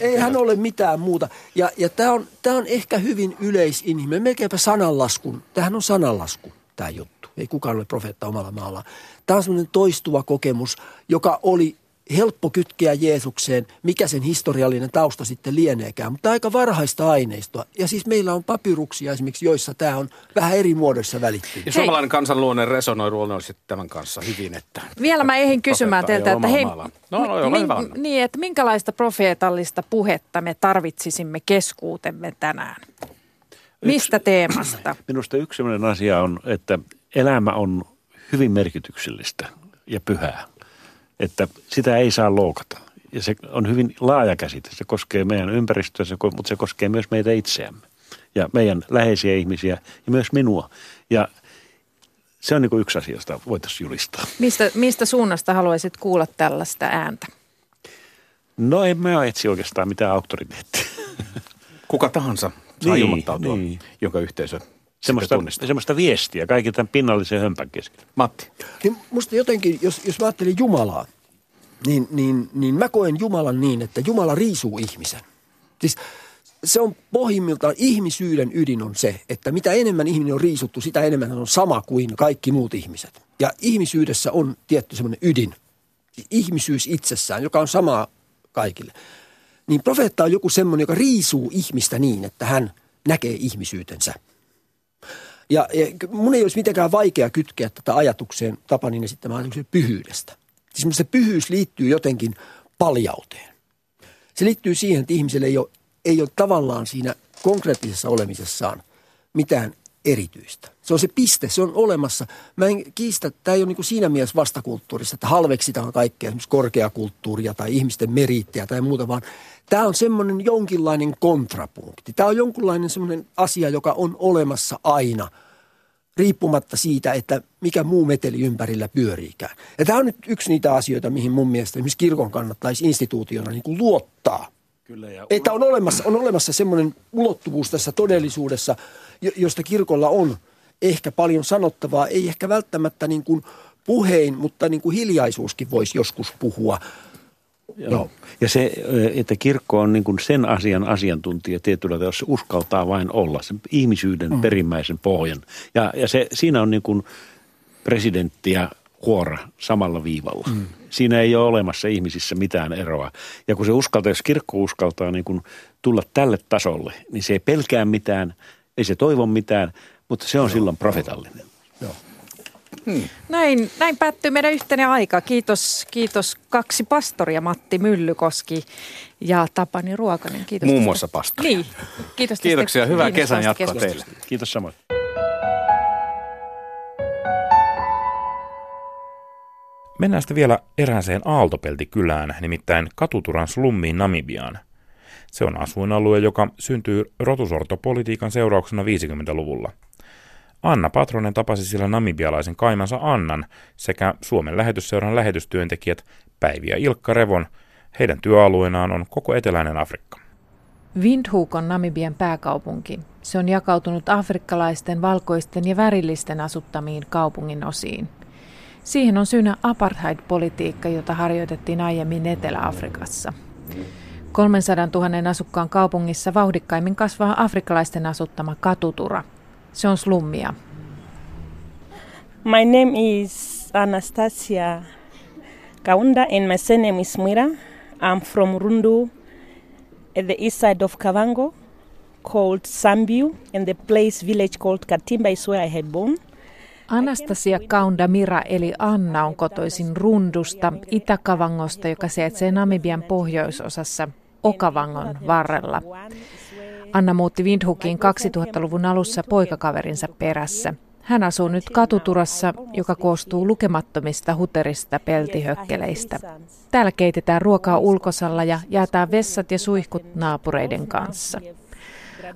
Ei hän ole mitään muuta. Ja, ja tämä on, on ehkä hyvin yleisinhiminen, melkeinpä sananlaskun. Tämähän on sananlasku, tämä juttu. Ei kukaan ole profeetta omalla maallaan. Tämä on sellainen toistuva kokemus, joka oli helppo kytkeä Jeesukseen, mikä sen historiallinen tausta sitten lieneekään, mutta aika varhaista aineistoa. Ja siis meillä on papyruksia esimerkiksi, joissa tämä on vähän eri muodossa välittynyt. Ja suomalainen kansanluonne resonoi luonnollisesti tämän kanssa hyvin. Että vielä mä eihin kysymään teiltä, että hei, no, no, min, niin, että minkälaista profeetallista puhetta me tarvitsisimme keskuutemme tänään? Mistä yksi, teemasta? Minusta yksi sellainen asia on, että elämä on hyvin merkityksellistä ja pyhää. Että sitä ei saa loukata. Ja se on hyvin laaja käsite. Se koskee meidän ympäristöä, mutta se koskee myös meitä itseämme. Ja meidän läheisiä ihmisiä ja myös minua. Ja se on niin kuin yksi asia, josta voitaisiin julistaa. Mistä, mistä suunnasta haluaisit kuulla tällaista ääntä? No en mä etsi oikeastaan mitään auktoriteettia. Kuka tahansa saa niin, ilmoittautua, niin. Jonka yhteisö semmoista, semmoista viestiä kaiken tämän pinnallisen hömpän keskellä. Matti. Niin musta jotenkin, jos, jos mä ajattelin Jumalaa, niin, niin, niin mä koen Jumalan niin, että Jumala riisuu ihmisen. Siis se on pohjimmiltaan, ihmisyyden ydin on se, että mitä enemmän ihminen on riisuttu, sitä enemmän on sama kuin kaikki muut ihmiset. Ja ihmisyydessä on tietty semmoinen ydin, ihmisyys itsessään, joka on sama kaikille. Niin profeetta on joku semmoinen, joka riisuu ihmistä niin, että hän näkee ihmisyytensä. Ja, ja mun ei olisi mitenkään vaikea kytkeä tätä ajatukseen Tapanin esittämään ajatukseen pyhyydestä. Siis se pyhyys liittyy jotenkin paljauteen. Se liittyy siihen, että ihmiselle ei ole, ei ole tavallaan siinä konkreettisessa olemisessaan mitään erityistä. Se on se piste, se on olemassa. Mä en kiistä, tämä ei ole niin kuin siinä mielessä vastakulttuurissa, että halveksitaan kaikkea, esimerkiksi korkeakulttuuria tai ihmisten meriittiä tai muuta, vaan tämä on semmoinen jonkinlainen kontrapunkti. Tämä on jonkinlainen semmoinen asia, joka on olemassa aina, riippumatta siitä, että mikä muu meteli ympärillä pyöriikään. Ja tämä on nyt yksi niitä asioita, mihin mun mielestä esimerkiksi kirkon kannattaisi instituutiona niin kuin luottaa. Kyllä, ja että on olemassa, on olemassa semmoinen ulottuvuus tässä todellisuudessa, josta kirkolla on ehkä paljon sanottavaa, ei ehkä välttämättä niin kuin puhein, mutta niin kuin hiljaisuuskin voisi joskus puhua. Joo. Ja se, että kirkko on niin kuin sen asian asiantuntija tietyllä tavalla, jos se uskaltaa vain olla, sen ihmisyyden mm. perimmäisen pohjan. Ja, ja se, siinä on niin kuin presidentti ja huora samalla viivalla. Mm. Siinä ei ole olemassa ihmisissä mitään eroa. Ja kun se uskaltaa, jos kirkko uskaltaa niin kuin tulla tälle tasolle, niin se ei pelkää mitään, ei se toivo mitään, mutta se on no. silloin profetallinen. Joo. Hmm. Näin, näin päättyy meidän yhteinen aika. Kiitos, kiitos kaksi pastoria, Matti Myllykoski ja Tapani Ruokanen. Kiitos muun muassa pastoria. Niin. Kiitos. Kiitoksia, hyvää kesän jatkoa teille. Kiitos samoin. Mennään sitten vielä erääseen Aaltopeltikylään, nimittäin Katuturan slummiin Namibiaan. Se on asuinalue, joka syntyy rotusortopolitiikan seurauksena viisikymmentäluvulla. Anna Patronen tapasi sillä namibialaisen kaimansa Annan sekä Suomen Lähetysseuran lähetystyöntekijät Päivi ja Ilkka Revon. Heidän työalueenaan on koko eteläinen Afrikka. Windhoek on Namibian pääkaupunki. Se on jakautunut afrikkalaisten, valkoisten ja värillisten asuttamiin kaupungin osiin. Siihen on syynä apartheid-politiikka, jota harjoitettiin aiemmin Etelä-Afrikassa. kolmesataatuhatta asukkaan kaupungissa vauhdikkaimmin kasvaa afrikkalaisten asuttama Katutura. Se on slummia. My name is Anastasia Kaunda and my surname is Mwira. I'm from Rundu at the east side of Kavango called Sambiu and the place village called Katimba is where I had born. Anastasia Kaunda Mira eli Anna on kotoisin Rundusta, Itä-Kavangosta, joka sijaitsee Namibian pohjoisosassa Okavangon varrella. Anna muutti Windhoekiin kaksituhattaluvun alussa poikakaverinsa perässä. Hän asuu nyt Katuturassa, joka koostuu lukemattomista huterista peltihökkeleistä. Täällä keitetään ruokaa ulkosalla ja jaetaan vessat ja suihkut naapureiden kanssa.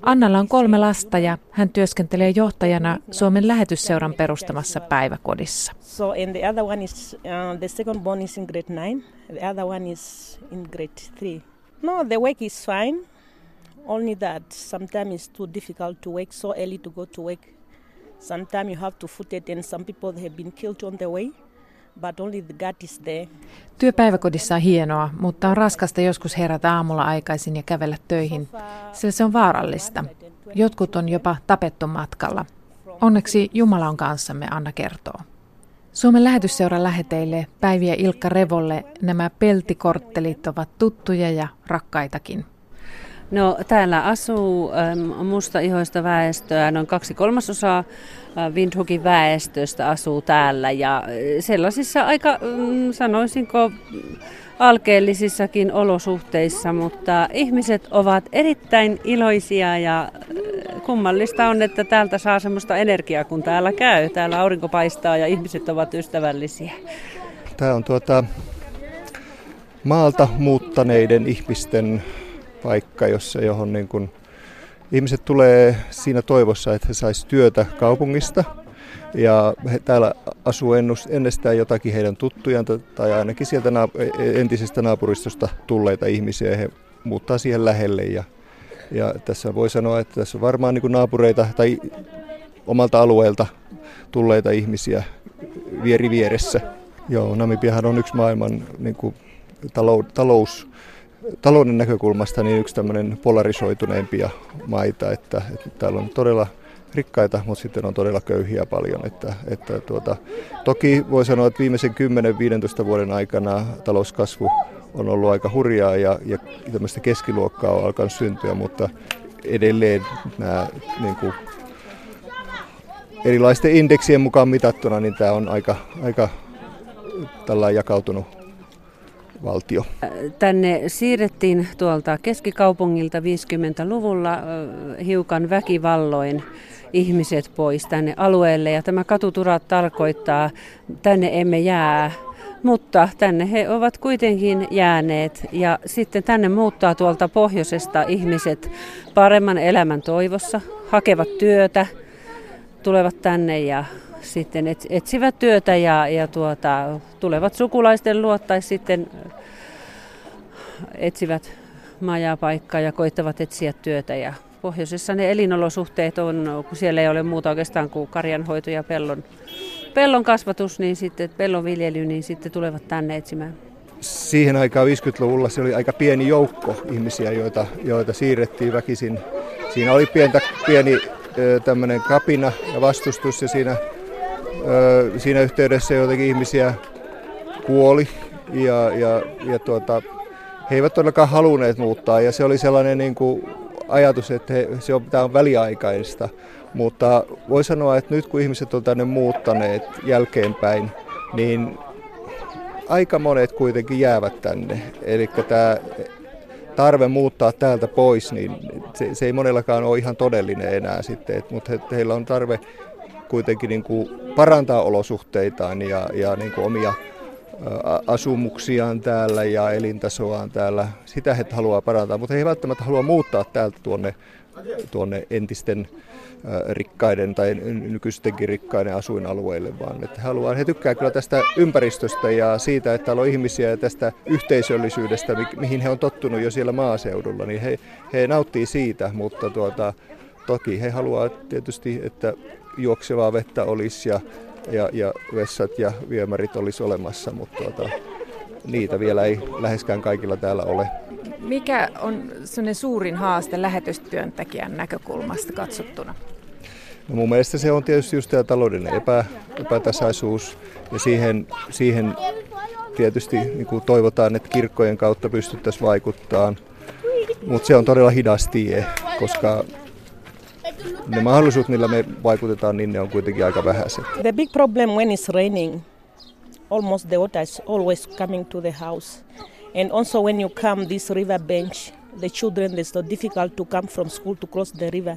Annalla on kolme lasta ja hän työskentelee johtajana Suomen Lähetysseuran perustamassa päiväkodissa. So and the other one is uh, the second born is in grade nine, the other one is in grade three. No, the work is fine. Only that sometimes it's too difficult to work so early to go to work. Sometimes you have to foot it and some people have been killed on the way, but only the God is there. Työpäiväkodissa on hienoa, mutta on raskasta joskus herätä aamulla aikaisin ja kävellä töihin, sillä se on vaarallista. Jotkut on jopa tapettu matkalla. Onneksi Jumala on kanssamme, Anna kertoo. Suomen lähetysseuran läheteille Päivi ja Ilkka Revolle nämä peltikorttelit ovat tuttuja ja rakkaitakin. No, täällä asuu mustaihoista väestöä, noin kaksi kolmasosaa Windhoekin väestöstä asuu täällä ja sellaisissa aika, sanoisinko, alkeellisissakin olosuhteissa, mutta ihmiset ovat erittäin iloisia ja kummallista on, että täältä saa semmoista energiaa, kun täällä käy. Täällä aurinko paistaa ja ihmiset ovat ystävällisiä. Tämä on tuota maalta muuttaneiden ihmisten paikka, jossa johon niin kuin ihmiset tulee siinä toivossa, että he sais työtä kaupungista. Ja he täällä asuu ennestään jotakin heidän tuttujaan tai ainakin sieltä entisestä naapuristosta tulleita ihmisiä. He muuttaa siihen lähelle ja, ja tässä voi sanoa, että tässä on varmaan niin kuin naapureita tai omalta alueelta tulleita ihmisiä vieri vieressä. Joo, Namibiahan on yksi maailman niin kuin talou, talous. Talouden näkökulmasta niin yksi tämmöinen polarisoituneimpia maita, että, että täällä on todella rikkaita, mutta sitten on todella köyhiä paljon. Että, että tuota, toki voi sanoa, että viimeisen kymmenen viidentoista vuoden aikana talouskasvu on ollut aika hurjaa ja, ja tämmöistä keskiluokkaa on alkanut syntyä, mutta edelleen nämä niin kuin erilaisten indeksien mukaan mitattuna, niin tämä on aika, aika tällainen jakautunut valtio. Tänne siirrettiin tuolta keskikaupungilta viisikymmentäluvulla hiukan väkivalloin ihmiset pois tänne alueelle ja tämä katuturat tarkoittaa, tänne emme jää, mutta tänne he ovat kuitenkin jääneet ja sitten tänne muuttaa tuolta pohjoisesta ihmiset paremman elämän toivossa, hakevat työtä, tulevat tänne ja sitten etsivät työtä ja, ja tuota, tulevat sukulaisten luot tai sitten etsivät majapaikkaa ja koittavat etsiä työtä. Ja pohjoisessa ne elinolosuhteet on, kun siellä ei ole muuta oikeastaan kuin karjanhoito ja pellon, pellon kasvatus, niin sitten pellon viljely, niin sitten tulevat tänne etsimään. Siihen aikaan viisikymmentäluvulla se oli aika pieni joukko ihmisiä, joita, joita siirrettiin väkisin. Siinä oli pientä, pieni tämmöinen kapina ja vastustus ja siinä Siinä yhteydessä joitakin ihmisiä kuoli ja, ja, ja tuota, he eivät todellakaan halunneet muuttaa ja se oli sellainen niin kuin ajatus, että he, se on, tämä on väliaikaista, mutta voi sanoa, että nyt kun ihmiset on tänne muuttaneet jälkeenpäin, niin aika monet kuitenkin jäävät tänne, eli tämä tarve muuttaa täältä pois, niin se, se ei monellakaan ole ihan todellinen enää sitten, mutta he, heillä on tarve kuitenkin niin kuin parantaa olosuhteitaan ja, ja niin kuin omia asumuksiaan täällä ja elintasoaan täällä. Sitä he haluaa parantaa, mutta he eivät välttämättä halua muuttaa täältä tuonne, tuonne entisten rikkaiden tai nykyistenkin rikkaiden asuinalueille, vaan että haluaa, he tykkää kyllä tästä ympäristöstä ja siitä, että täällä on ihmisiä ja tästä yhteisöllisyydestä, mihin he on tottunut jo siellä maaseudulla, niin he, he nauttii siitä, mutta tuota, toki he haluaa tietysti, että juoksevaa vettä olisi ja, ja, ja vessat ja viemärit olisi olemassa, mutta tuota, niitä vielä ei läheskään kaikilla täällä ole. Mikä on sellainen suurin haaste lähetystyöntekijän näkökulmasta katsottuna? No mun mielestä se on tietysti just tämä taloudellinen epä, epätasaisuus ja siihen, siihen tietysti niin kuin toivotaan, että kirkkojen kautta pystyttäisiin vaikuttamaan, mutta se on todella hidas tie, koska ne mahdollisuudet, millä me vaikutetaan, niin ne on kuitenkin aika vähäiset. The big problem when it's raining, almost the water is always coming to the house. And also when you come this river bench, the children, it's so difficult to come from school to cross the river.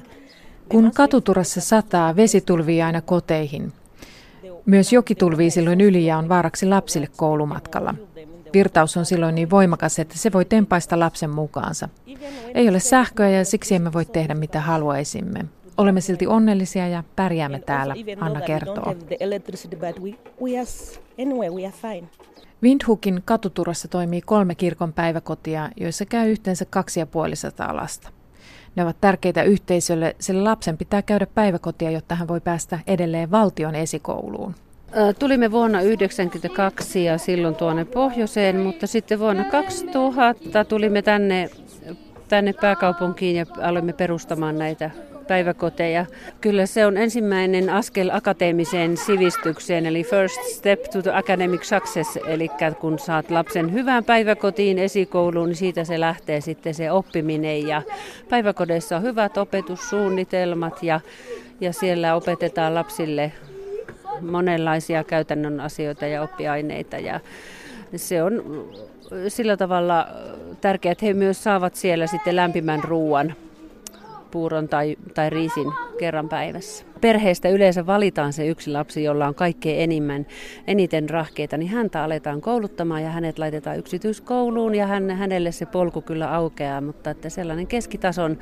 Kun katuturassa sataa, vesi tulvii aina koteihin. Myös joki tulvii silloin yli ja on vaaraksi lapsille koulumatkalla. Virtaus on silloin niin voimakas, että se voi tempaista lapsen mukaansa. Ei ole sähköä ja siksi emme voi tehdä mitä haluaisimme. Olemme silti onnellisia ja pärjäämme täällä, Anna kertoo. Windhoekin katuturassa toimii kolme kirkon päiväkotia, joissa käy yhteensä kaksi ja puolisataa lasta. Ne ovat tärkeitä yhteisölle, sillä lapsen pitää käydä päiväkotia, jotta hän voi päästä edelleen valtion esikouluun. Tulimme vuonna yhdeksänkymmentäkaksi ja silloin tuonne pohjoiseen, mutta sitten vuonna kaksituhatta tulimme tänne, tänne pääkaupunkiin ja aloimme perustamaan näitä päiväkoteja. Kyllä se on ensimmäinen askel akateemiseen sivistykseen, eli first step to the academic success, eli kun saat lapsen hyvään päiväkotiin, esikouluun, niin siitä se lähtee sitten se oppiminen. Ja päiväkodeissa on hyvät opetussuunnitelmat ja, ja siellä opetetaan lapsille monenlaisia käytännön asioita ja oppiaineita ja se on sillä tavalla tärkeää, että he myös saavat siellä sitten lämpimän ruoan, puuron tai, tai riisin kerran päivässä. Perheestä yleensä valitaan se yksi lapsi, jolla on kaikkein enemmän, eniten rahkeita, niin häntä aletaan kouluttamaan ja hänet laitetaan yksityiskouluun ja hän, hänelle se polku kyllä aukeaa, mutta että sellainen keskitason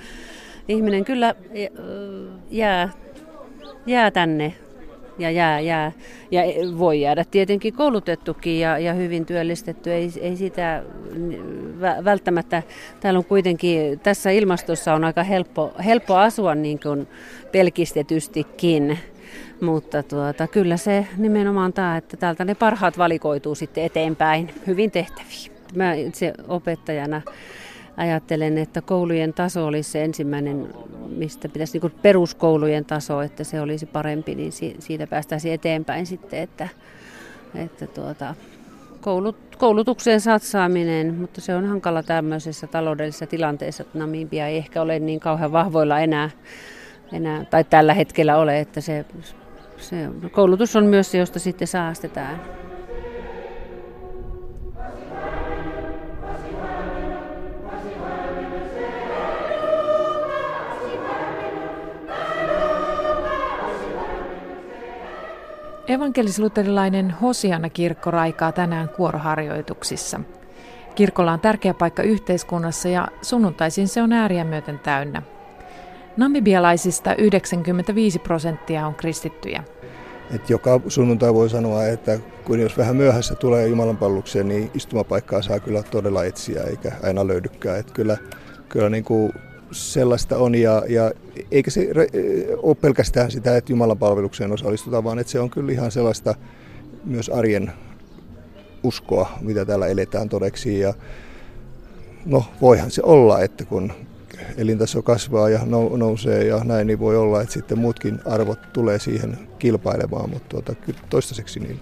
ihminen kyllä jää, jää tänne. Ja, jää, jää. ja voi jäädä tietenkin koulutettukin ja, ja hyvin työllistetty, ei, ei sitä välttämättä, täällä on kuitenkin, tässä ilmastossa on aika helppo, helppo asua niin kuin pelkistetystikin, mutta tuota, kyllä se nimenomaan tämä, että täältä ne parhaat valikoituu sitten eteenpäin hyvin tehtäviin. Mä itse opettajana ajattelen, että koulujen taso olisi se ensimmäinen, mistä pitäisi niin kuin peruskoulujen taso, että se olisi parempi, niin siitä päästäisiin eteenpäin sitten, että, että tuota, koulut, koulutukseen satsaaminen, mutta se on hankala tämmöisessä taloudellisessa tilanteessa, että Namibia ei ehkä ole niin kauhean vahvoilla enää, enää tai tällä hetkellä ole, että se, se koulutus on myös se, josta sitten säästetään. Evankelis-luterilainen Hosiana-kirkko raikaa tänään kuoroharjoituksissa. Kirkolla on tärkeä paikka yhteiskunnassa ja sunnuntaisin se on ääriä myöten täynnä. Namibialaisista yhdeksänkymmentäviisi prosenttia on kristittyjä. Et joka sunnuntai voi sanoa, että kun jos vähän myöhässä tulee jumalanpalvelukseen, niin istumapaikkaa saa kyllä todella etsiä eikä aina löydykään. Et kyllä kyllä niin kuin sellaista on ja, ja eikä se ole pelkästään sitä, että Jumalan palvelukseen osallistutaan, vaan että se on kyllä ihan sellaista myös arjen uskoa, mitä täällä eletään todeksi. Ja no voihan se olla, että kun elintaso kasvaa ja nousee ja näin, niin voi olla, että sitten muutkin arvot tulee siihen kilpailemaan, mutta tuota, kyllä toistaiseksi niin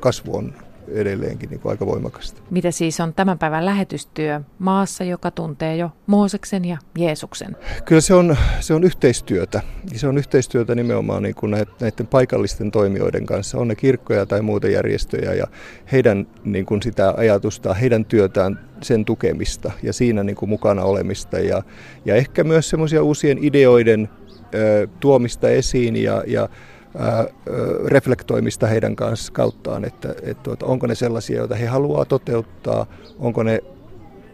kasvu on edelleenkin niin kuin aika voimakasta. Mitä siis on tämän päivän lähetystyö maassa, joka tuntee jo Mooseksen ja Jeesuksen? Kyllä se on, se on yhteistyötä. Se on yhteistyötä nimenomaan niin kuin näiden paikallisten toimijoiden kanssa. On ne kirkkoja tai muuta järjestöjä ja heidän niin kuin sitä ajatusta, heidän työtään, sen tukemista ja siinä niin kuin mukana olemista. Ja, ja ehkä myös semmoisia uusien ideoiden ö, tuomista esiin ja, ja reflektoimista heidän kanssa kauttaan, että, että onko ne sellaisia, joita he haluaa toteuttaa, onko ne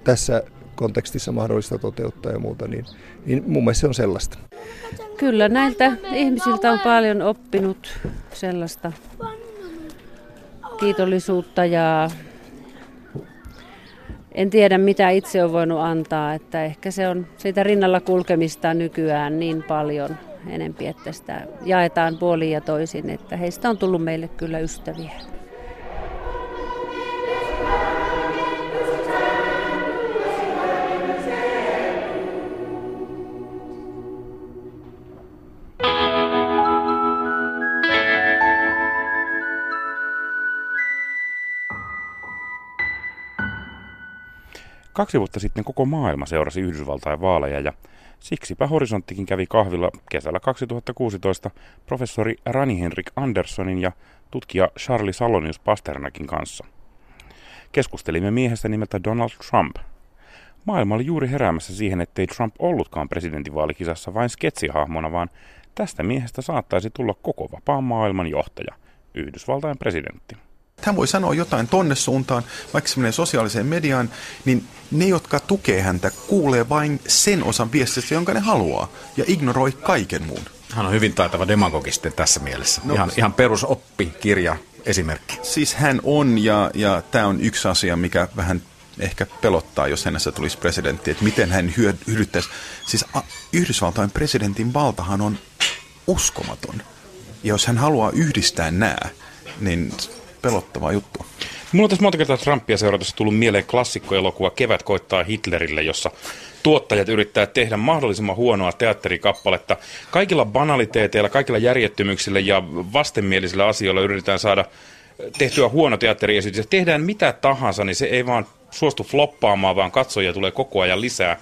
tässä kontekstissa mahdollista toteuttaa ja muuta, niin, niin mun mielestä se on sellaista. Kyllä näiltä ihmisiltä on paljon oppinut sellaista kiitollisuutta ja en tiedä mitä itse on voinut antaa, että ehkä se on siitä rinnalla kulkemista nykyään niin paljon enempi, että sitä jaetaan puolin ja toisin, että heistä on tullut meille kyllä ystäviä. Kaksi vuotta sitten koko maailma seurasi Yhdysvaltain vaaleja ja siksipä Horisonttikin kävi kahvilla kesällä kaksituhattakuusitoista professori Rani-Henrik Anderssonin ja tutkija Charlie Salonius-Pasternakin kanssa. Keskustelimme miehestä nimeltä Donald Trump. Maailma oli juuri heräämässä siihen, ettei Trump ollutkaan presidentinvaalikisassa vain sketsihahmona, vaan tästä miehestä saattaisi tulla koko vapaan maailman johtaja, Yhdysvaltain presidentti. Hän voi sanoa jotain tonne suuntaan, vaikka se menee sosiaaliseen mediaan, niin ne, jotka tukee häntä, kuulee vain sen osan viestistä, jonka ne haluaa, ja ignoroi kaiken muun. Hän on hyvin taitava demagogi sitten tässä mielessä. No, ihan, ihan perusoppikirja esimerkki. Siis hän on, ja, ja tämä on yksi asia, mikä vähän ehkä pelottaa, jos hänessä tulisi presidentti, että miten hän hyödyttäisi. Siis a, Yhdysvaltain presidentin valtahan on uskomaton, ja jos hän haluaa yhdistää nämä, niin pelottava juttu. Mulla on tässä monta kertaa Trumpia seuratessa tullut mieleen klassikkoelokuva Kevät koittaa Hitlerille, jossa tuottajat yrittää tehdä mahdollisimman huonoa teatterikappaletta. Kaikilla banaliteeteilla, kaikilla järjettömyyksillä ja vastenmielisillä asioilla yritetään saada tehtyä huono teatteriesitys. Ja tehdään mitä tahansa, niin se ei vaan suostu floppaamaan, vaan katsojia tulee koko ajan lisää.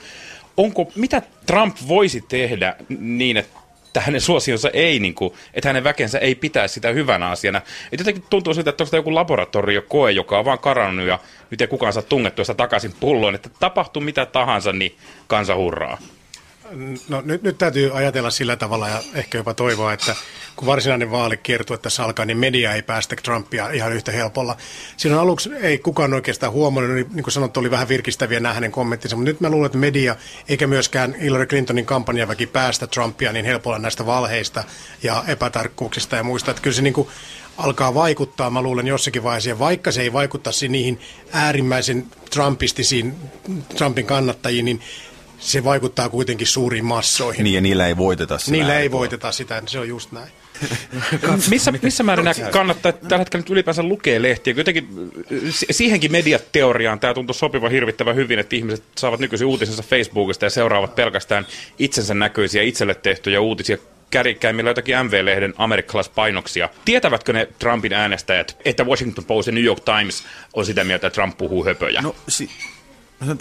Onko, mitä Trump voisi tehdä niin, että että hänen suosionsa ei, niin kuin, että hänen väkensä ei pitäisi sitä hyvänä asiana. Että jotenkin tuntuu siltä, että on joku laboratoriokoe, joka on vaan karannut ja nyt ei kukaan saa tungettua sitä takaisin pulloon. Että tapahtuu mitä tahansa, niin kansa hurraa. No nyt, nyt täytyy ajatella sillä tavalla ja ehkä jopa toivoa, että kun varsinainen vaalikiertue tässä alkaa, niin media ei päästä Trumpia ihan yhtä helpolla. Silloin aluksi ei kukaan oikeastaan huomannut, niin, niin kuin sanottu, oli vähän virkistäviä nämä hänen kommenttinsa, mutta nyt mä luulen, että media eikä myöskään Hillary Clintonin kampanjaväki päästä Trumpia niin helpolla näistä valheista ja epätarkkuuksista ja muista, että kyllä se niin kuin alkaa vaikuttaa, mä luulen jossakin vaiheessa, vaikka se ei vaikuttaisi niihin äärimmäisen trumpistisiin, Trumpin kannattajiin, niin se vaikuttaa kuitenkin suuriin massoihin. Niin, ja niillä ei voiteta sitä. Niillä ei voiteta sitä, se on just näin. missä, missä määrin nämä kannattaa tällä hetkellä nyt ylipäänsä lukea lehtiä? Jotenkin siihenkin mediateoriaan tämä tuntuu sopivan hirvittävän hyvin, että ihmiset saavat nykyisin uutisensa Facebookista ja seuraavat pelkästään itsensä näköisiä, itselle tehtyjä uutisia kärikkäimmillä jotakin M V-lehden amerikkalaispainoksia. Tietävätkö ne Trumpin äänestäjät, että Washington Post ja New York Times on sitä mieltä, että Trump puhuu höpöjä? No si-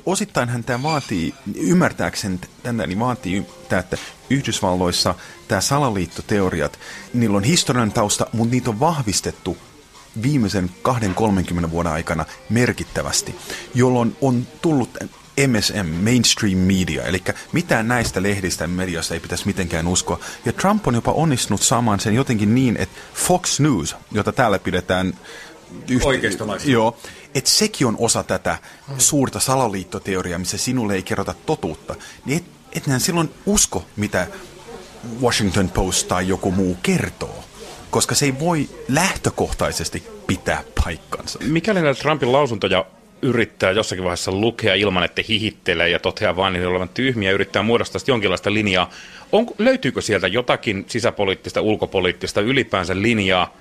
Osittainhan tämä vaatii, ymmärtääkseni tämä niin vaatii, että Yhdysvalloissa tämä salaliittoteoriat, niillä on historian tausta, mutta niitä on vahvistettu viimeisen kahdenkymmenen kolmenkymmenen vuoden aikana merkittävästi, jolloin on tullut M S M, mainstream media, eli mitään näistä lehdistä mediasta ei pitäisi mitenkään uskoa. Ja Trump on jopa onnistunut saamaan sen jotenkin niin, että Fox News, jota täällä pidetään Yhte- joo, että sekin on osa tätä suurta salaliittoteoriaa, missä sinulle ei kerrota totuutta, niin et, etnään silloin usko, mitä Washington Post tai joku muu kertoo, koska se ei voi lähtökohtaisesti pitää paikkansa. Mikäli näitä Trumpin lausuntoja yrittää jossakin vaiheessa lukea ilman, että hihittelee ja toteaa vain niiden olevan tyhmiä ja yrittää muodostaa jonkinlaista linjaa, on, löytyykö sieltä jotakin sisäpoliittista, ulkopoliittista, ylipäänsä linjaa?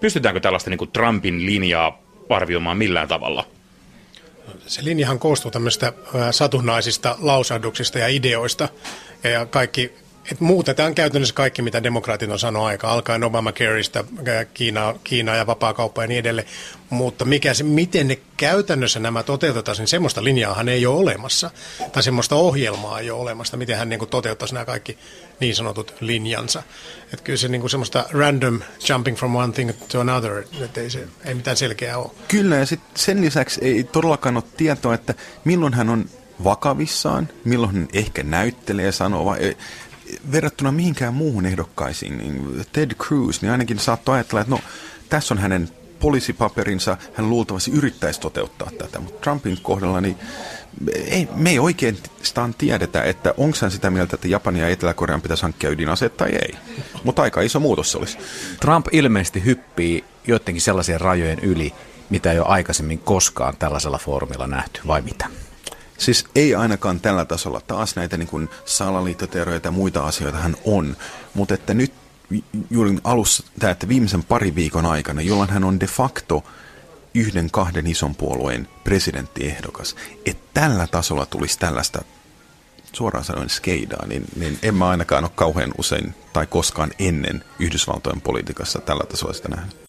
Pystytäänkö tällaista niin kuin Trumpin linjaa arvioimaan millään tavalla? Se linjahan koostuu tämmöistä satunnaisista lausahduksista ja ideoista. Ja kaikki, et muutetaan käytännössä kaikki, mitä demokraatit on sanonut aikaan, alkaen Obamacareista, Kiinaa, Kiinaa ja vapaakauppa ja niin edelleen. Mutta mikä se, miten ne käytännössä nämä toteutetaan, niin semmoista linjaahan ei ole olemassa. Tai semmoista ohjelmaa ei ole olemassa, miten hän niin kuin toteuttaisi nämä kaikki niin sanotut linjansa. Että kyllä se niin kuin semmoista random jumping from one thing to another, että ei, se, ei mitään selkeää ole. Kyllä, ja sitten sen lisäksi ei todellakaan ole tietoa, että milloin hän on vakavissaan, milloin hän ehkä näyttelee sanoa, vai verrattuna mihinkään muuhun ehdokkaisiin, niin Ted Cruz, niin ainakin saattoi ajatella, että no, tässä on hänen poliisipaperinsa, hän luultavasti yrittäisi toteuttaa tätä, mutta Trumpin kohdalla niin ei, me ei oikeastaan tiedetä, että onko hän sitä mieltä, että Japania ja Etelä-Korean pitäisi hankkia ydinaseet tai ei, mutta aika iso muutos se olisi. Trump ilmeisesti hyppii joidenkin sellaisia rajojen yli, mitä ei ole aikaisemmin koskaan tällaisella foorumilla nähty, vai mitä? Siis ei ainakaan tällä tasolla. Taas näitä niin kuin salaliittoteorioita ja muita asioitahan on, mutta että nyt juuri alussa tämä, että viimeisen pari viikon aikana, jolloin hän on de facto yhden kahden ison puolueen presidenttiehdokas, että tällä tasolla tulisi tällaista suoraan sanoen skeidaa, niin, niin en mä ainakaan ole kauhean usein tai koskaan ennen Yhdysvaltojen politiikassa tällä tasolla sitä nähnyt.